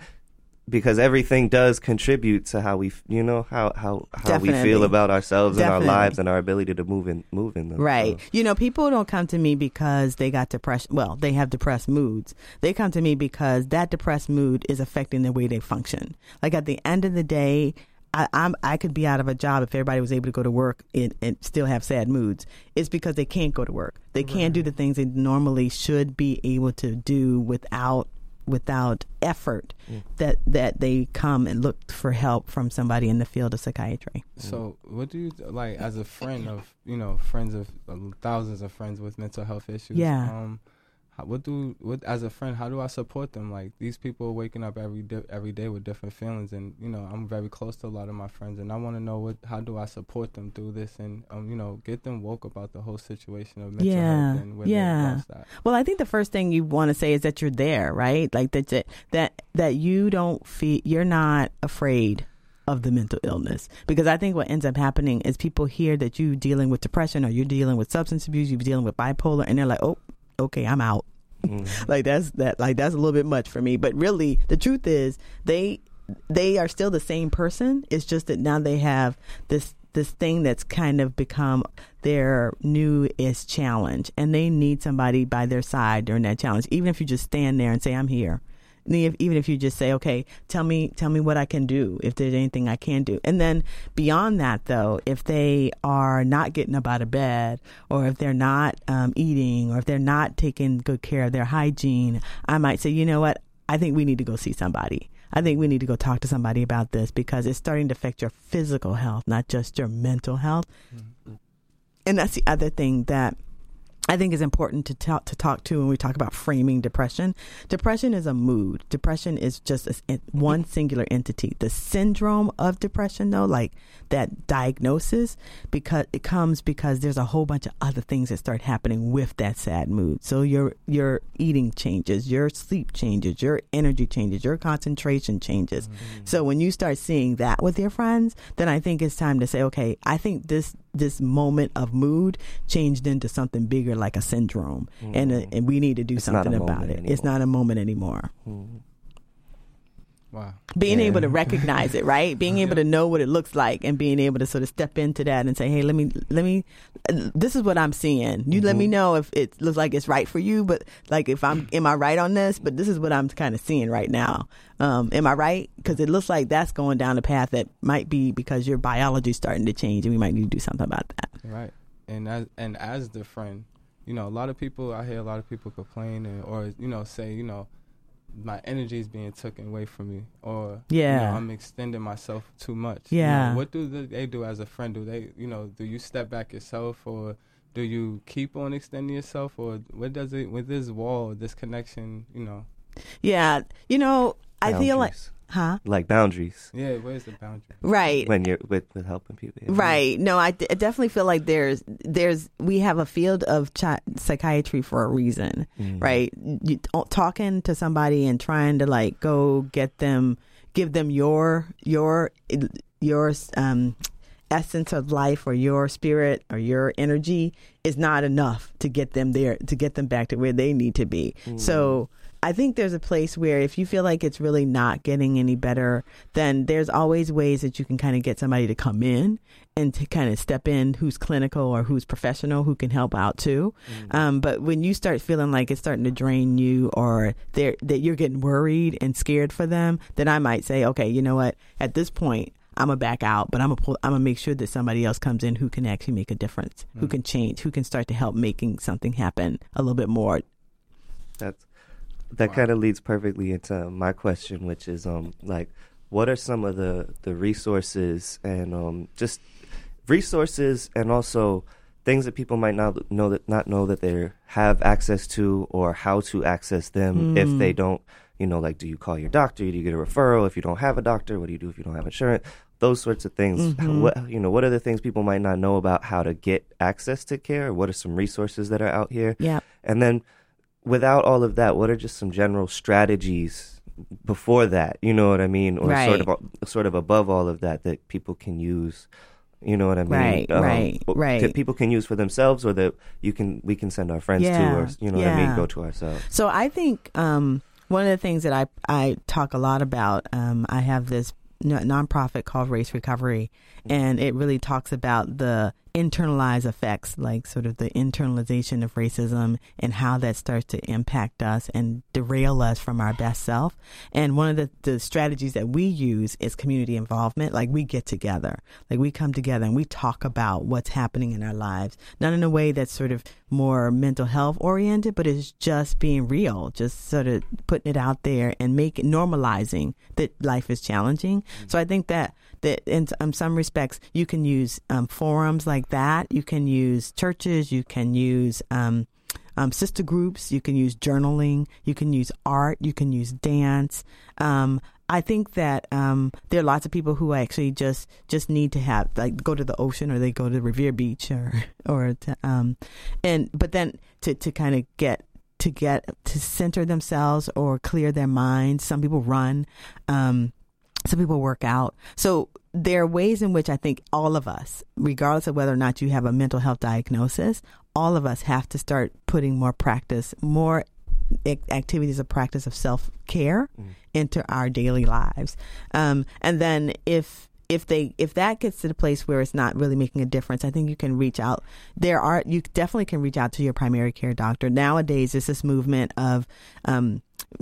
because everything does contribute to how we, you know, how how, how we feel about ourselves Definitely. And our lives and our ability to move in move in them. Right. So. You know, people don't come to me because they got depressed. Well, they have depressed moods. They come to me because that depressed mood is affecting the way they function. Like at the end of the day, I, I'm, I could be out of a job if everybody was able to go to work and, and still have sad moods. It's because they can't go to work. They can't right. do the things they normally should be able to do without without effort mm. that that they come and look for help from somebody in the field of psychiatry. So what do you, like, as a friend of, you know, friends of uh, thousands of friends with mental health issues, yeah. um how, what do what as a friend how do I support them? Like, these people are waking up every di- every day with different feelings, and you know, I'm very close to a lot of my friends, and I want to know what how do I support them through this, and um you know, get them woke about the whole situation of mental yeah. health and where yeah. they lost that. Well, I think the first thing you want to say is that you're there, right? Like that that that you don't feel, you're not afraid of the mental illness. Because I think what ends up happening is people hear that you're dealing with depression or you're dealing with substance abuse, you're dealing with bipolar, and they're like, oh, okay, I'm out. Mm. Like that's that. Like that's a little bit much for me. But really, the truth is, they they are still the same person. It's just that now they have this this thing that's kind of become their newest challenge, and they need somebody by their side during that challenge. Even if you just stand there and say, "I'm here," and if, even if you just say, "Okay, tell me, tell me what I can do. If there's anything I can do," and then beyond that, though, if they are not getting up out of bed, or if they're not um, eating, or if they're not taking good care of their hygiene, I might say, you know what? I think we need to go see somebody. I think we need to go talk to somebody about this because it's starting to affect your physical health, not just your mental health. Mm-hmm. And that's the other thing that I think is important to talk to talk to when we talk about framing depression. Depression is a mood. Depression is just a, one singular entity. The syndrome of depression, though, like that diagnosis, because it comes because there's a whole bunch of other things that start happening with that sad mood. So your your eating changes, your sleep changes, your energy changes, your concentration changes. Mm-hmm. So when you start seeing that with your friends, then I think it's time to say, okay, I think this this moment of mood changed into something bigger, like a syndrome, mm. and a, and we need to do it's something about it. Anymore. It's not a moment anymore. Mm. Wow. Being yeah. able to recognize it, right? Being able yeah. to know what it looks like, and being able to sort of step into that and say, "Hey, let me, let me. Uh, this is what I'm seeing. You mm-hmm. let me know if it looks like it's right for you, but like if I'm, am I right on this? But this is what I'm kind of seeing right now. Um, am I right? Because it looks like that's going down a path that might be because your biology's starting to change, and we might need to do something about that." Right. And as and as the friend, you know, a lot of people, I hear a lot of people complain and, or, you know, say, you know, my energy is being taken away from me, or yeah. you know, I'm extending myself too much. Yeah. You know, what do they do as a friend? Do they, you know, do you step back yourself, or do you keep on extending yourself, or what does it, with this wall, this connection, you know? Yeah. You know, boundaries. I feel like... Huh? Like boundaries. Yeah, where's the boundary? Right. When you're with, with helping people. Yeah. Right. No, I, d- I definitely feel like there's, there's, we have a field of chi- psychiatry for a reason, mm. right? You, talking to somebody and trying to like go get them, give them your, your, your, um, essence of life or your spirit or your energy is not enough to get them there, to get them back to where they need to be. Mm. So I think there's a place where if you feel like it's really not getting any better, then there's always ways that you can kind of get somebody to come in and to kind of step in who's clinical or who's professional, who can help out too. Mm-hmm. Um, but when you start feeling like it's starting to drain you, or they're, that you're getting worried and scared for them, then I might say, okay, you know what, at this point, I'm going to back out, but I'm going to I'm gonna make sure that somebody else comes in who can actually make a difference, mm-hmm. who can change, who can start to help making something happen a little bit more. That's That wow. kind of leads perfectly into my question, which is, um, like, what are some of the, the resources and um, just resources and also things that people might not know that not know that they have access to, or how to access them mm. if they don't, you know, like, do you call your doctor? Do you get a referral? If you don't have a doctor, what do you do if you don't have insurance? Those sorts of things. Mm-hmm. What, you know, what are the things people might not know about how to get access to care? What are some resources that are out here? Yeah. And then, without all of that, what are just some general strategies before that? You know what I mean? Or right. sort of sort of above all of that that people can use. You know what I mean? Right, um, right, right. That people can use for themselves, or that you can we can send our friends yeah, to, or you know yeah. what I mean, go to ourselves. So I think um, one of the things that I I talk a lot about, um, I have this nonprofit called Race Recovery, and it really talks about the internalized effects, like sort of the internalization of racism and how that starts to impact us and derail us from our best self. And one of the, the strategies that we use is community involvement. Like, we get together, like we come together and we talk about what's happening in our lives, not in a way that's sort of more mental health oriented, but it's just being real, just sort of putting it out there and make it normalizing that life is challenging. Mm-hmm. So I think that that in um, some respects you can use um, forums like that. You can use churches. You can use um, um, sister groups. You can use journaling. You can use art. You can use dance. Um, I think that um, there are lots of people who actually just, just need to have, like, go to the ocean, or they go to Revere Beach, or or to, um, and but then to to kind of get to get to center themselves or clear their minds. Some people run. Um, some people work out. So there are ways in which I think all of us, regardless of whether or not you have a mental health diagnosis, all of us have to start putting more practice, more activities of practice of self-care mm. into our daily lives. Um, and then if if they if that gets to the place where it's not really making a difference, I think you can reach out. There are you definitely can reach out to your primary care doctor. Nowadays, there's this movement of um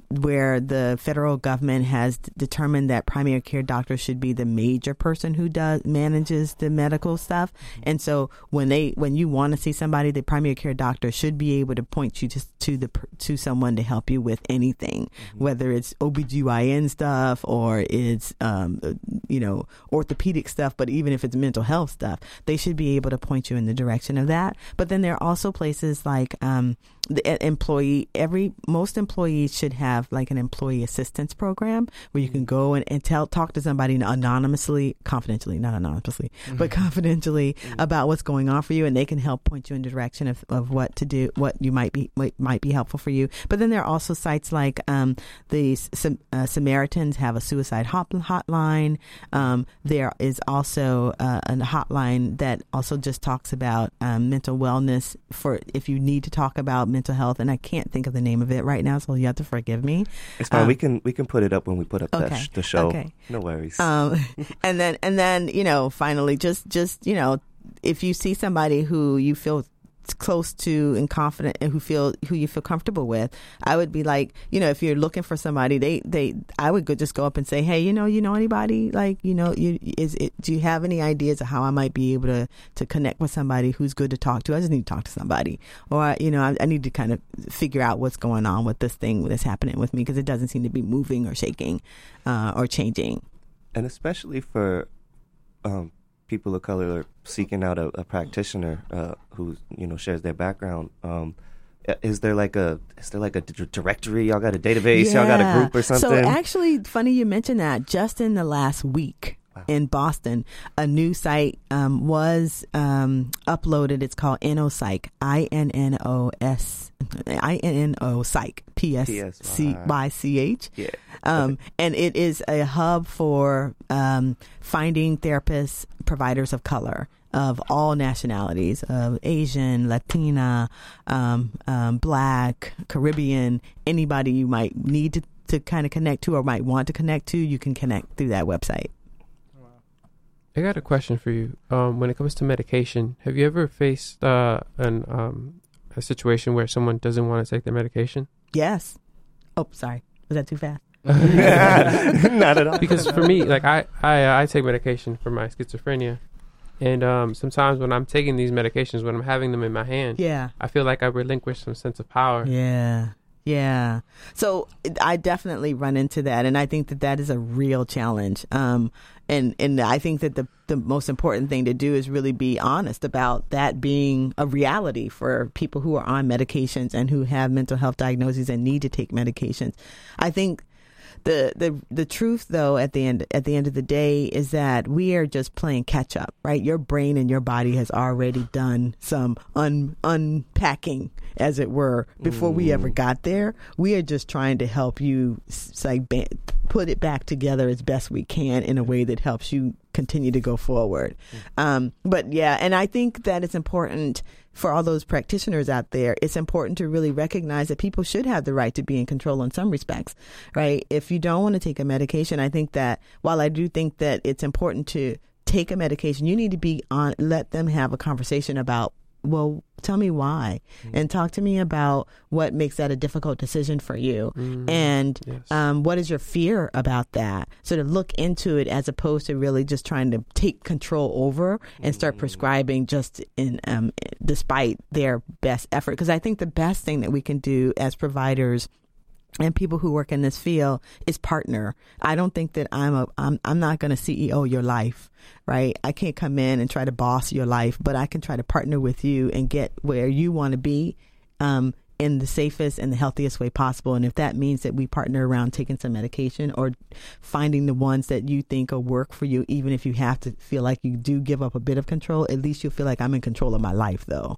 where the federal government has d- determined that primary care doctors should be the major person who does manages the medical stuff. And so when they when you want to see somebody, the primary care doctor should be able to point you just to the to someone to help you with anything, mm-hmm. whether it's O B G Y N stuff or it's, um, you know, orthopedic stuff. But even if it's mental health stuff, they should be able to point you in the direction of that. But then there are also places like um, the employee every most employees should have like an employee assistance program where you can go and, and tell talk to somebody anonymously, confidentially, not anonymously, mm-hmm. but confidentially mm-hmm. about what's going on for you, and they can help point you in the direction of, of what to do, what you might be what might be helpful for you. But then there are also sites like um, the uh, Samaritans have a suicide hotline. Um, there is also uh, a hotline that also just talks about um, mental wellness for if you need to talk about mental health, and I can't think of the name of it right now, so you have to forgive me. It's fine. Um, we can we can put it up when we put up okay. the, sh- the show. Okay. No worries. Um, and then and then you know finally just just you know if you see somebody who you feel close to and confident and who feel who you feel comfortable with, I would be like, you know, if you're looking for somebody, they they I would go, just go up and say, hey, you know, you know anybody, like, you know, you is it do you have any ideas of how I might be able to to connect with somebody who's good to talk to? I just need to talk to somebody, or you know, I, I need to kind of figure out what's going on with this thing that's happening with me, because it doesn't seem to be moving or shaking uh, or changing. And especially for um people of color are seeking out a, a practitioner uh, who, you know, shares their background. Um, is there like a is there like a d- directory? Y'all got a database? Yeah. Y'all got a group or something? So actually, funny you mentioned that. Just in the last week wow. in Boston, a new site um, was um, uploaded. It's called InnoPsych. I N N O S. I N N O Psych. P S C Y C H. Yeah. Um, and it is a hub for um, finding therapists, providers of color, of all nationalities, of Asian, Latina, um, um, Black, Caribbean, anybody you might need to, to kind of connect to or might want to connect to, you can connect through that website. I got a question for you. Um, when it comes to medication, have you ever faced uh, an um, a situation where someone doesn't want to take their medication? Yes. Oh, sorry. Was that too fast? Not at all. Because for me, like I, I, I take medication for my schizophrenia, and um, sometimes when I'm taking these medications, when I'm having them in my hand, yeah, I feel like I relinquish some sense of power. Yeah. Yeah. So I definitely run into that. And I think that that is a real challenge. Um, and, and I think that the, the most important thing to do is really be honest about that being a reality for people who are on medications and who have mental health diagnoses and need to take medications. I think the, the, the truth, though, at the end, at the end of the day is that we are just playing catch up, right? Your brain and your body has already done some un, unpacking, as it were, before mm. we ever got there. We are just trying to help you like ba- put it back together as best we can in a way that helps you continue to go forward. Mm. Um, but yeah, and I think that it's important for all those practitioners out there, it's important to really recognize that people should have the right to be in control in some respects, right? If you don't want to take a medication, I think that while I do think that it's important to take a medication, you need to be on, let them have a conversation about, well, tell me why, mm-hmm. and talk to me about what makes that a difficult decision for you, mm-hmm. and yes. um, what is your fear about that? Sort of look into it as opposed to really just trying to take control over and start prescribing just in um, despite their best effort. Because I think the best thing that we can do as providers and people who work in this field is partner. I don't think that I'm a, I'm, I'm not going to C E O your life, right? I can't come in and try to boss your life, but I can try to partner with you and get where you want to be, um, in the safest and the healthiest way possible. And if that means that we partner around taking some medication or finding the ones that you think will work for you, even if you have to feel like you do give up a bit of control, at least you'll feel like I'm in control of my life though.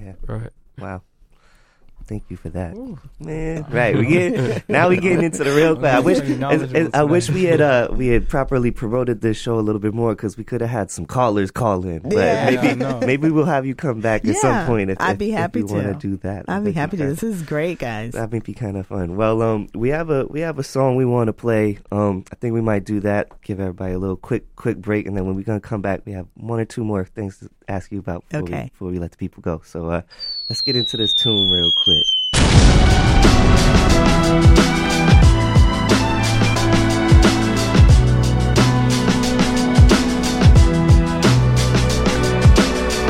Yeah. Right. Wow. Thank you for that. Ooh. Man. Right. We get now we're getting into the real class. I wish as, as, I wish we had uh, we had properly promoted this show a little bit more because we could have had some callers call in. But yeah. maybe yeah, maybe we'll have you come back yeah. at some point. If, I'd be if, happy if you to want to do that. I'd be happy to. This is great, guys. That would be kind of fun. Well, um, we have a we have a song we want to play. Um, I think we might do that. Give everybody a little quick quick break, and then when we're gonna come back, we have one or two more things to ask you about before, okay. we, before we let the people go. So. Uh, Let's get into this tune real quick.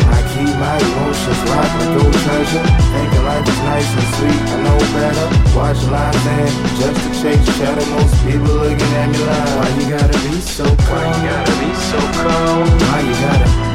I keep my emotions locked like old treasure. Thinking life is nice and sweet, I know better. Watch lines and just to chase chatter. Most people looking at me like, why you gotta be so cold? Why you gotta be so cold? Why you gotta...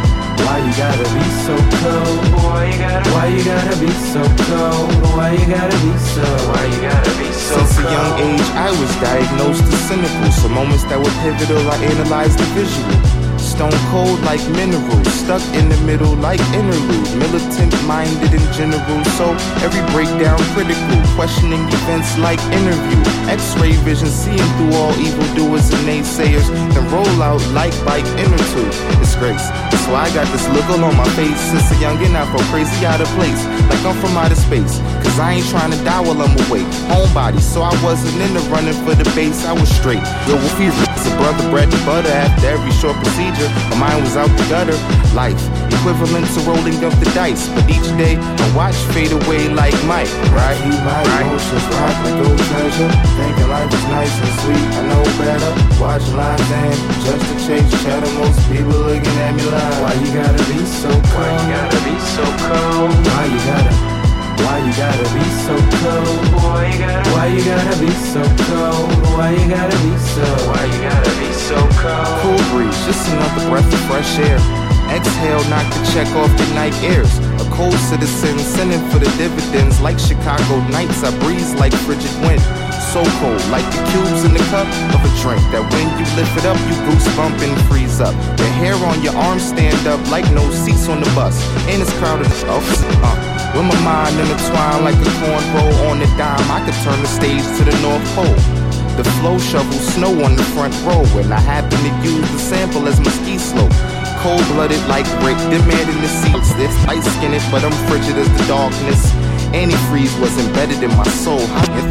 Why you gotta be so cold? Why you gotta, why you gotta be so cold? Why you gotta be so, why you gotta be so cold? Since a young age, I was diagnosed as cynical. So moments that were pivotal, I analyzed the visual. Stone cold like minerals, stuck in the middle like interlude. Militant minded in general, so every breakdown critical. Questioning events like interview. X-ray vision, seeing through all evildoers and naysayers. Then roll out like bike inner tube. Disgrace. So I got this look all on my face. Since a youngin', I feel crazy out of place, like I'm from outer space. Cause I ain't tryna die while I'm awake. Homebody, so I wasn't in the running for the base. I was straight. Yo, if he's a brother, bread and butter. After every short procedure, my mind was out the gutter. Life, equivalent to rolling up the dice. But each day, I watch fade away like Mike. Right? He my right. emotions rock like old treasure. Thinking life is nice and sweet, I know better. Watch lines and just to chase chatter. Most people looking at me like, why you gotta be so cold? Why you gotta be so cold? Why you gotta, why you gotta be so cold? Why you gotta, why you gotta be so cold? Why you gotta be so, why you gotta be so cold? Cool breeze, just another breath of fresh air. Exhale, knock the check off the night airs. A cold citizen, sending for the dividends. Like Chicago nights, I breeze like frigid wind. So cold, like the cubes in the cup of a drink. That when you lift it up, you goosebump and freeze up. The hair on your arms stand up like no seats on the bus. And it's crowded up. Uh. With my mind intertwined like a cornrow on the dime, I could turn the stage to the North Pole. The flow shovel snow on the front row, and I happen to use the sample as my ski slope. cold-blooded like Rick, demanding the seats. This light-skinned, but I'm frigid as the darkness. Antifreeze was embedded in my soul. How the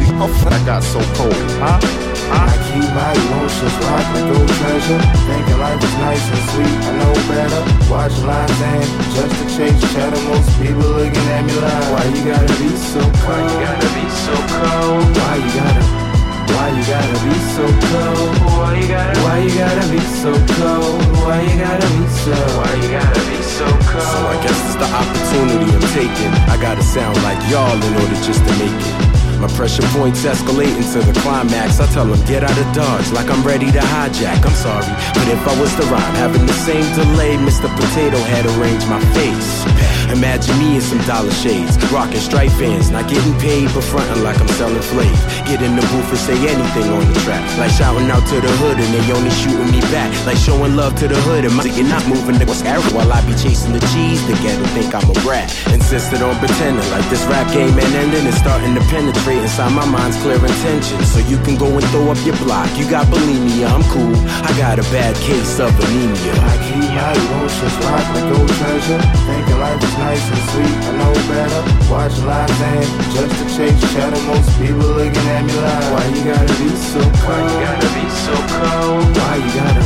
I got so cold, huh? I keep my emotions locked like old treasure. Thinking life was nice and sweet, I know better. Watch lines and just to chase chatter. Most people looking at me like, why you gotta be so cold? Why you gotta be so cold? Why you gotta... Why you gotta be so cold? Why you gotta, why you gotta be so cold? Why you gotta be so, why you gotta be so cold? So I guess it's the opportunity I'm taking. I gotta sound like y'all in order just to make it. My pressure points escalating to the climax. I tell them get out of dodge like I'm ready to hijack. I'm sorry, but if I was to rhyme, having the same delay, Mister Potato Head arranged my face. Imagine me in some Dollar Shades, rocking stripe bands, not getting paid, but fronting like I'm selling flakes. Get in the booth and say anything on the track, like shouting out to the hood and they only shooting me back, like showing love to the hood and my you're not moving the arrow while I be chasing the cheese together. Think I'm a rat, insisted on pretending like this rap game ain't ending. It's starting to penetrate inside my mind's clear intention, so you can go and throw up your block. You got bulimia, I'm cool. I got a bad case of anemia. I keep my emotions locked like old treasure, thinking life is nice and sweet, I know better. Watch lines and just to chase chatter. Most people looking at me like, why you gotta be so cold? Why you gotta be so cold? Why you gotta,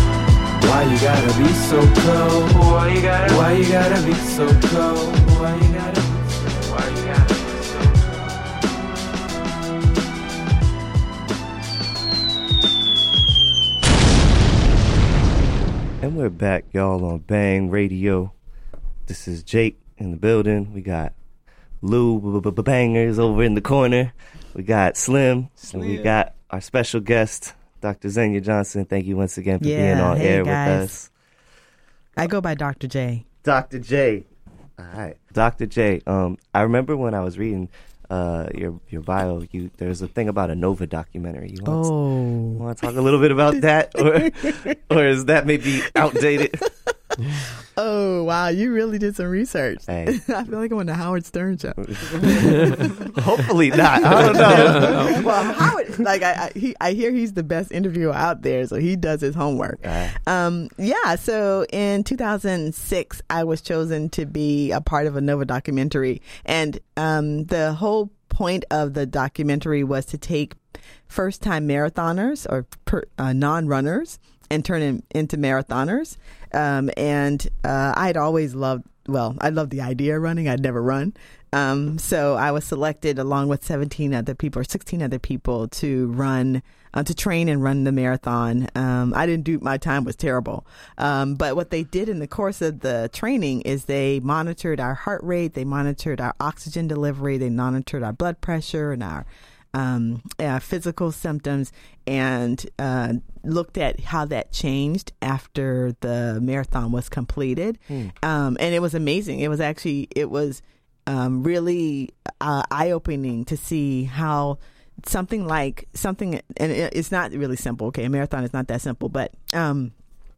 why you gotta be so cold? Why you gotta, why you gotta be so cold? Why you gotta, why you gotta be so cold? And we're back, y'all, on Bang Radio. This is Jake in the building. We got Lou Bangers over in the corner. We got Slim, Slim. And we got our special guest, Doctor Xenia Johnson. Thank you once again for yeah, being on hey air guys. with us. I go by Doctor J. Doctor J. All right, Doctor J. Um, I remember when I was reading uh, your your bio, you there's a thing about a NOVA documentary. You want oh, to, want to talk a little bit about that, or or is that maybe outdated? Oh, wow. You really did some research. Hey. I feel like I'm on the Howard Stern show. Hopefully not. I don't know. Well, Howard, like, I, I, he, I hear he's the best interviewer out there, so he does his homework. Right. Um, yeah, so in two thousand six, I was chosen to be a part of a NOVA documentary. And um, the whole point of the documentary was to take first-time marathoners or per, uh, non-runners and turn in, into marathoners. Um, and uh, I'd always loved, well, I loved the idea of running. I'd never run. Um, so I was selected along with seventeen other people or sixteen other people to run, uh, to train and run the marathon. Um, I didn't do, my time was terrible. Um, but what they did in the course of the training is they monitored our heart rate. They monitored our oxygen delivery. They monitored our blood pressure and our Um, uh, physical symptoms, and uh, looked at how that changed after the marathon was completed. Mm. Um, and it was amazing. It was actually, it was um, really uh, eye-opening to see how something like something, and it, it's not really simple. Okay, a marathon is not that simple, but um,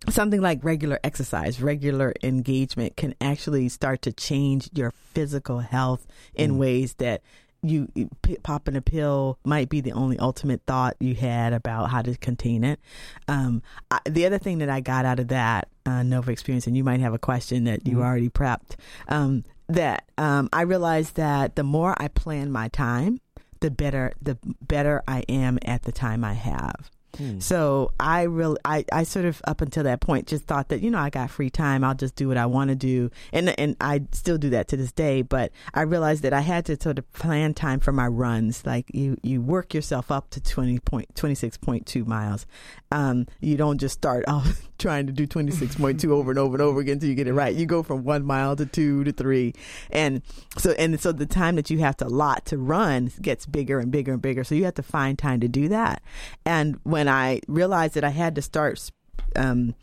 something like regular exercise, regular engagement can actually start to change your physical health in mm. ways that You, you popping a pill might be the only ultimate thought you had about how to contain it. Um, I, the other thing that I got out of that uh, NOVA experience, and you might have a question that you mm-hmm. already prepped, um, that um, I realized that the more I plan my time, the better the better I am at the time I have. Hmm. So I really, I, I sort of up until that point just thought that, you know, I got free time. I'll just do what I want to do. And and I still do that to this day. But I realized that I had to sort of plan time for my runs. Like you, you work yourself up to twenty point, twenty-six point two miles. Um, you don't just start off trying to do twenty-six point two over and over and over again until you get it right. You go from one mile to two to three. And so and so the time that you have to allot to run gets bigger and bigger and bigger. So you have to find time to do that. And when And I realized that I had to start um,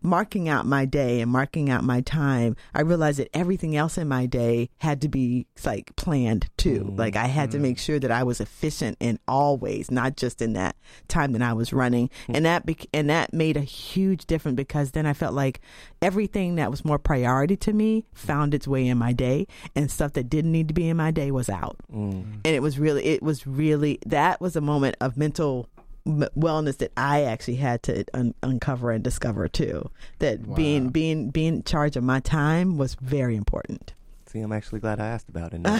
marking out my day and marking out my time, I realized that everything else in my day had to be like planned too. Mm-hmm. Like I had to make sure that I was efficient in all ways, not just in that time that I was running. Mm-hmm. And that be- and that made a huge difference, because then I felt like everything that was more priority to me found its way in my day, and stuff that didn't need to be in my day was out. Mm-hmm. And it was really, it was really, that was a moment of mental wellness that I actually had to un- uncover and discover too. That wow. being being being in charge of my time was very important. See, I'm actually glad I asked about it now.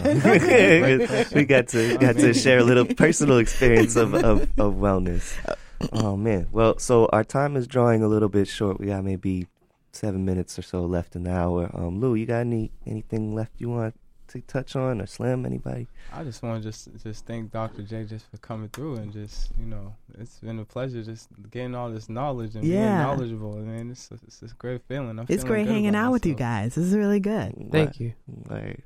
We got to got to share a little personal experience of, of, of wellness. Oh man. Well, so our time is drawing a little bit short. We got maybe seven minutes or so left in the hour. Um, Lou, you got any anything left you want to touch on or slam anybody? I just want to just just thank Doctor J just for coming through and just, you know, it's been a pleasure just getting all this knowledge and yeah. being knowledgeable. Man, it's it's a great feeling. I'm it's great hanging out myself. With you guys. This is really good. Thank right. you. Right.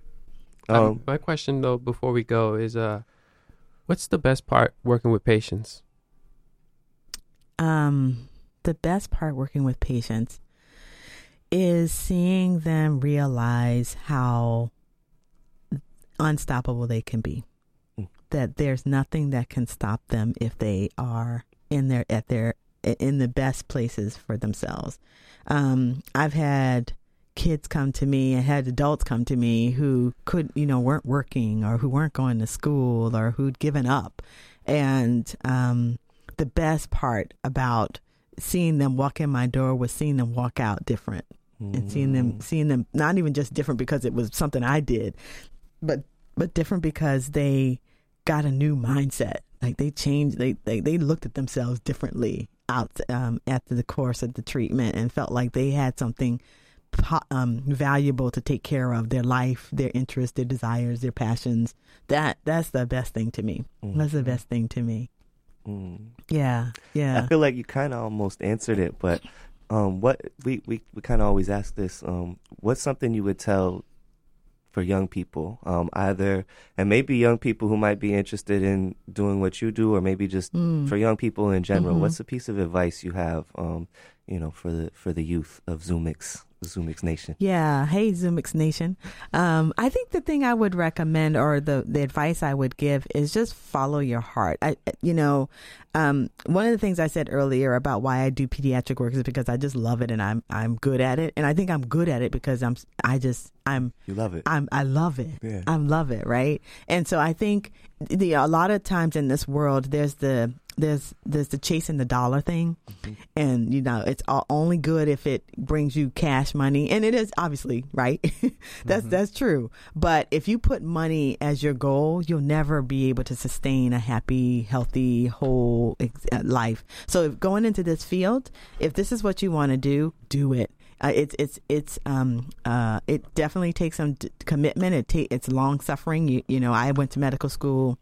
Um, um, my question though, before we go, is uh, what's the best part working with patients? Um, the best part working with patients is seeing them realize how unstoppable they can be, mm. that there's nothing that can stop them if they are in their at their in the best places for themselves. um I've had kids come to me, I had adults come to me who could you know weren't working or who weren't going to school or who'd given up, and um the best part about seeing them walk in my door was seeing them walk out different, mm. and seeing them seeing them not even just different because it was something I did, but but different because they got a new mindset. Like they changed, they they, they looked at themselves differently out um, after the course of the treatment and felt like they had something um, valuable to take care of, their life, their interests, their desires, their passions. That that's the best thing to me. Mm-hmm. That's the best thing to me. Mm. Yeah, yeah. I feel like you kind of almost answered it, but um, what we, we, we kind of always ask this, um, what's something you would tell for young people, um, either, and maybe young people who might be interested in doing what you do, or maybe just mm. for young people in general, mm-hmm. what's a piece of advice you have, um, you know, for the for the youth of Zoomix, Zoomix Nation? Yeah, hey Zoomix Nation. Um, I think the thing I would recommend, or the, the advice I would give, is just follow your heart. I, you know, um, one of the things I said earlier about why I do pediatric work is because I just love it and I'm I'm good at it, and I think I'm good at it because I'm I just. I'm you love it. I'm I love it. Yeah. I love it, right? And so I think the a lot of times in this world there's the there's there's the chasing the dollar thing, mm-hmm. and you know it's all, only good if it brings you cash money, and it is obviously right. that's mm-hmm. that's true. But if you put money as your goal, you'll never be able to sustain a happy, healthy, whole ex- life. So if going into this field, if this is what you want to do, do it. Uh, it's it's it's um uh it definitely takes some d- commitment. It ta- it's long suffering. You you know I went to medical school.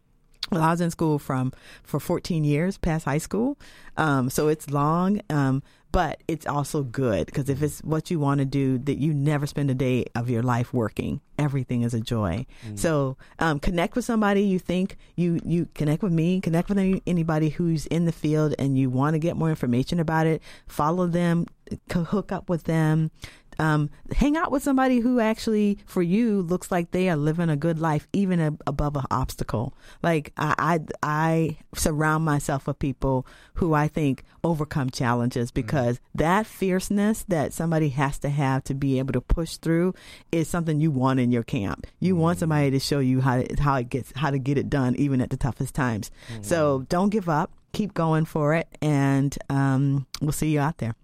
Well, I was in school from for fourteen years past high school, um so it's long, um but it's also good because if it's what you want to do, that you never spend a day of your life working. Everything is a joy. Mm. So um, connect with somebody you think you, you connect with me, connect with any, anybody who's in the field and you want to get more information about it. Follow them, co- hook up with them, um, hang out with somebody who actually for you looks like they are living a good life, even a, above an obstacle. Like I, I, I surround myself with people who I think overcome challenges, because mm. that fierceness that somebody has to have to be able to push through is something you want in your camp. You mm-hmm. want somebody to show you how to, how it gets how to get it done even at the toughest times. Mm-hmm. So don't give up. Keep going for it, and um, we'll see you out there.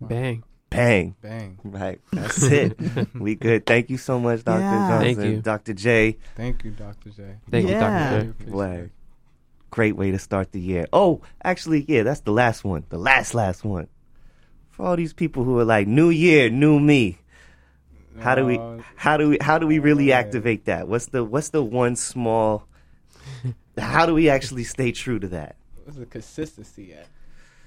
Wow. Bang. Bang. Bang. Right. That's it. We good. Thank you so much, Doctor Yeah. Johnson. Thank you. Doctor J. Thank you, Doctor J. Thank yeah. you, Doctor J. Black. Great way to start the year. Oh, actually, yeah, that's the last one. The last, last one. For all these people who are like, new year, new me. How do we how do we how do we really activate that? What's the what's the one small how do we actually stay true to that? What's the consistency at?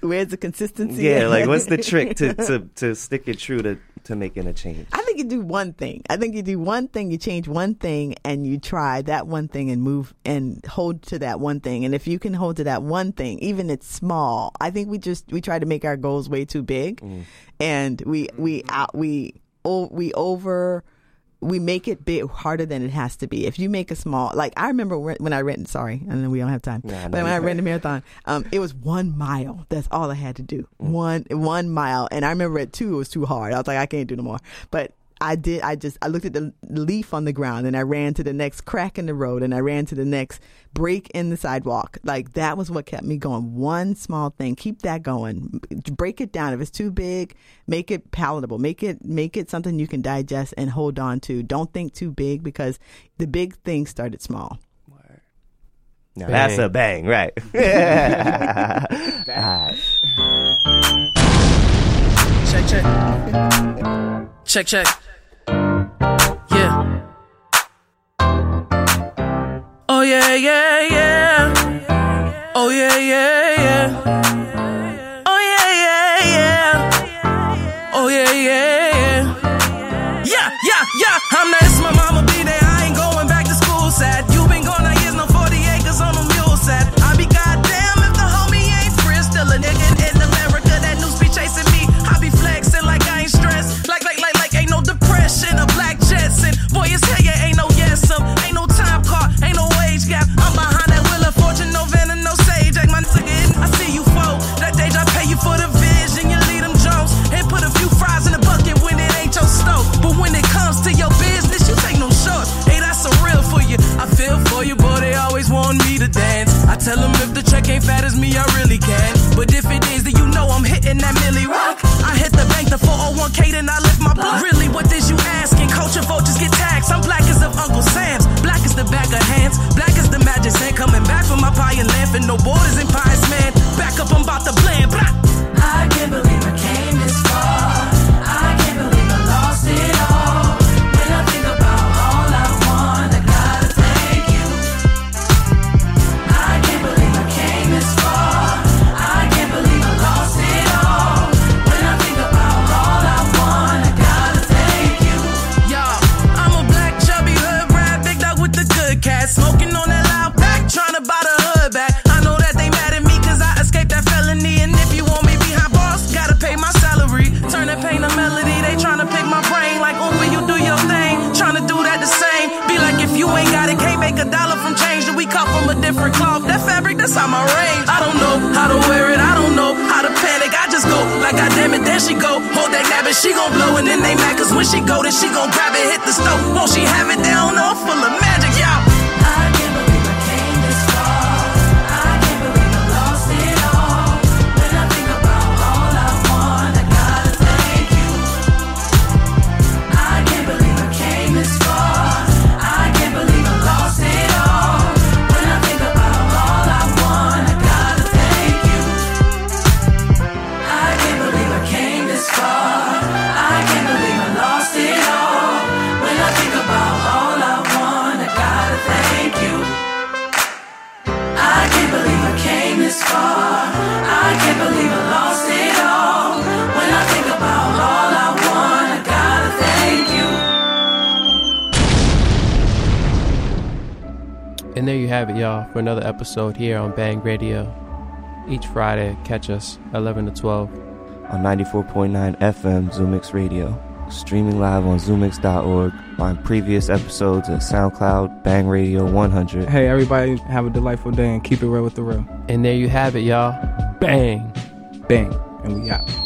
Where's the consistency? Yeah, at? Like what's the trick to, to, to stick it true to, to making a change? I think you do one thing. I think you do one thing, you change one thing and you try that one thing and move and hold to that one thing. And if you can hold to that one thing, even it's small, I think we just we try to make our goals way too big mm. and we we out we we over, we make it big harder than it has to be. If you make a small, like I remember when I ran, sorry, I know we don't have time, nah, but when I ran the marathon, um, it was one mile. That's all I had to do. Mm. One, one mile. And I remember at two, it was too hard. I was like, I can't do no more. But I did. I just I looked at the leaf on the ground, and I ran to the next crack in the road, and I ran to the next break in the sidewalk. Like, that was what kept me going. One small thing, keep that going. Break it down. If it's too big, make it palatable. Make it make it something you can digest and hold on to. Don't think too big, because the big thing started small. Word. Now, that's a bang, right? Check, check. Check, check. Yeah. Oh, yeah, yeah, yeah. Oh, yeah, yeah, yeah. Oh, yeah, yeah, yeah. Oh, yeah, yeah, yeah. Yeah, yeah, yeah. I'm not, it's my mama be there. I ain't going back to school, sad. You been gone nine years, no forty acres on a mule, sad. I be goddamn if the homie ain't free. Still a nigga in America, that new speech chasing me. I be flexing like I ain't stressed. Like, like, like. No depression, a black Jetson. Boy, it's hell, yeah, ain't no yes, um. Ain't no time card, ain't no wage gap. I'm behind that wheel of fortune, no venom, no sage. Like my nigga, I see you fold. That day I pay you for the vision, you lead them Jones. And put a few fries in the bucket when it ain't your stove. But when it comes to your business, you take no shorts. Hey, that's a real for you. I feel for you, boy, they always want me to dance. I tell them if the check ain't fat as me, I really can. But if it is, then you know I'm hitting that Millie Rock. I hit the bank, the four oh one k, then I lift my block. Really, what is you asking? Culture vultures get taxed. I'm black as of Uncle Sam's. Black as the back of hands. Black as the magic sand. Coming back from my pie and laughing. No borders in pies, man. Back up, I'm about to blend. Blah. I can't believe I came this far. I can't believe I lost it all. When I think about all I want, I gotta thank you. I can't believe I came this far. I can't believe I lost it all. When I think about all I want, I gotta thank you. Yo, I'm a black chubby hood rat, big dog with the good cat, smoking on that loud pack, trying to buy the hood back. I know that they mad at me cause I escaped that felony, and if you want me behind boss, gotta pay my salary. Turn that pain to melody, they tryna pick my brain. Like, oh, will you do your thing? Tryna do that the same. Be like, if you ain't got it, can't make a dollar from change. Then we cut from a different cloth. That fabric, that's on my range. I don't know how to wear it, I don't know how to panic. I just go, like, God damn it, there she go. Hold that nab and she gon' blow, and then they mad. Cause when she go, then she gon' grab it, hit the stove. Won't she have it down all full of magic, y'all? I can't believe I came this far. I can't believe I lost it all. When I think about all I want, I gotta thank you. I can't believe I came this far. I can't believe I lost it all. When I think about all I want, I gotta thank you. I can't believe I came this far. I can't believe I lost it all. When I think about all I want, I gotta thank you. I can't believe I came this far. I can't believe I lost it all. When I think about all I want, I gotta thank you. And there you have it, y'all, for another episode here on Bang Radio. Each Friday, catch us eleven to twelve. On ninety-four point nine F M Zoomix Radio. Streaming live on zoomix dot org. Find previous episodes at SoundCloud, Bang Radio one hundred. Hey, everybody, have a delightful day and keep it real with the real. And there you have it, y'all. Bang. Bang. And we out.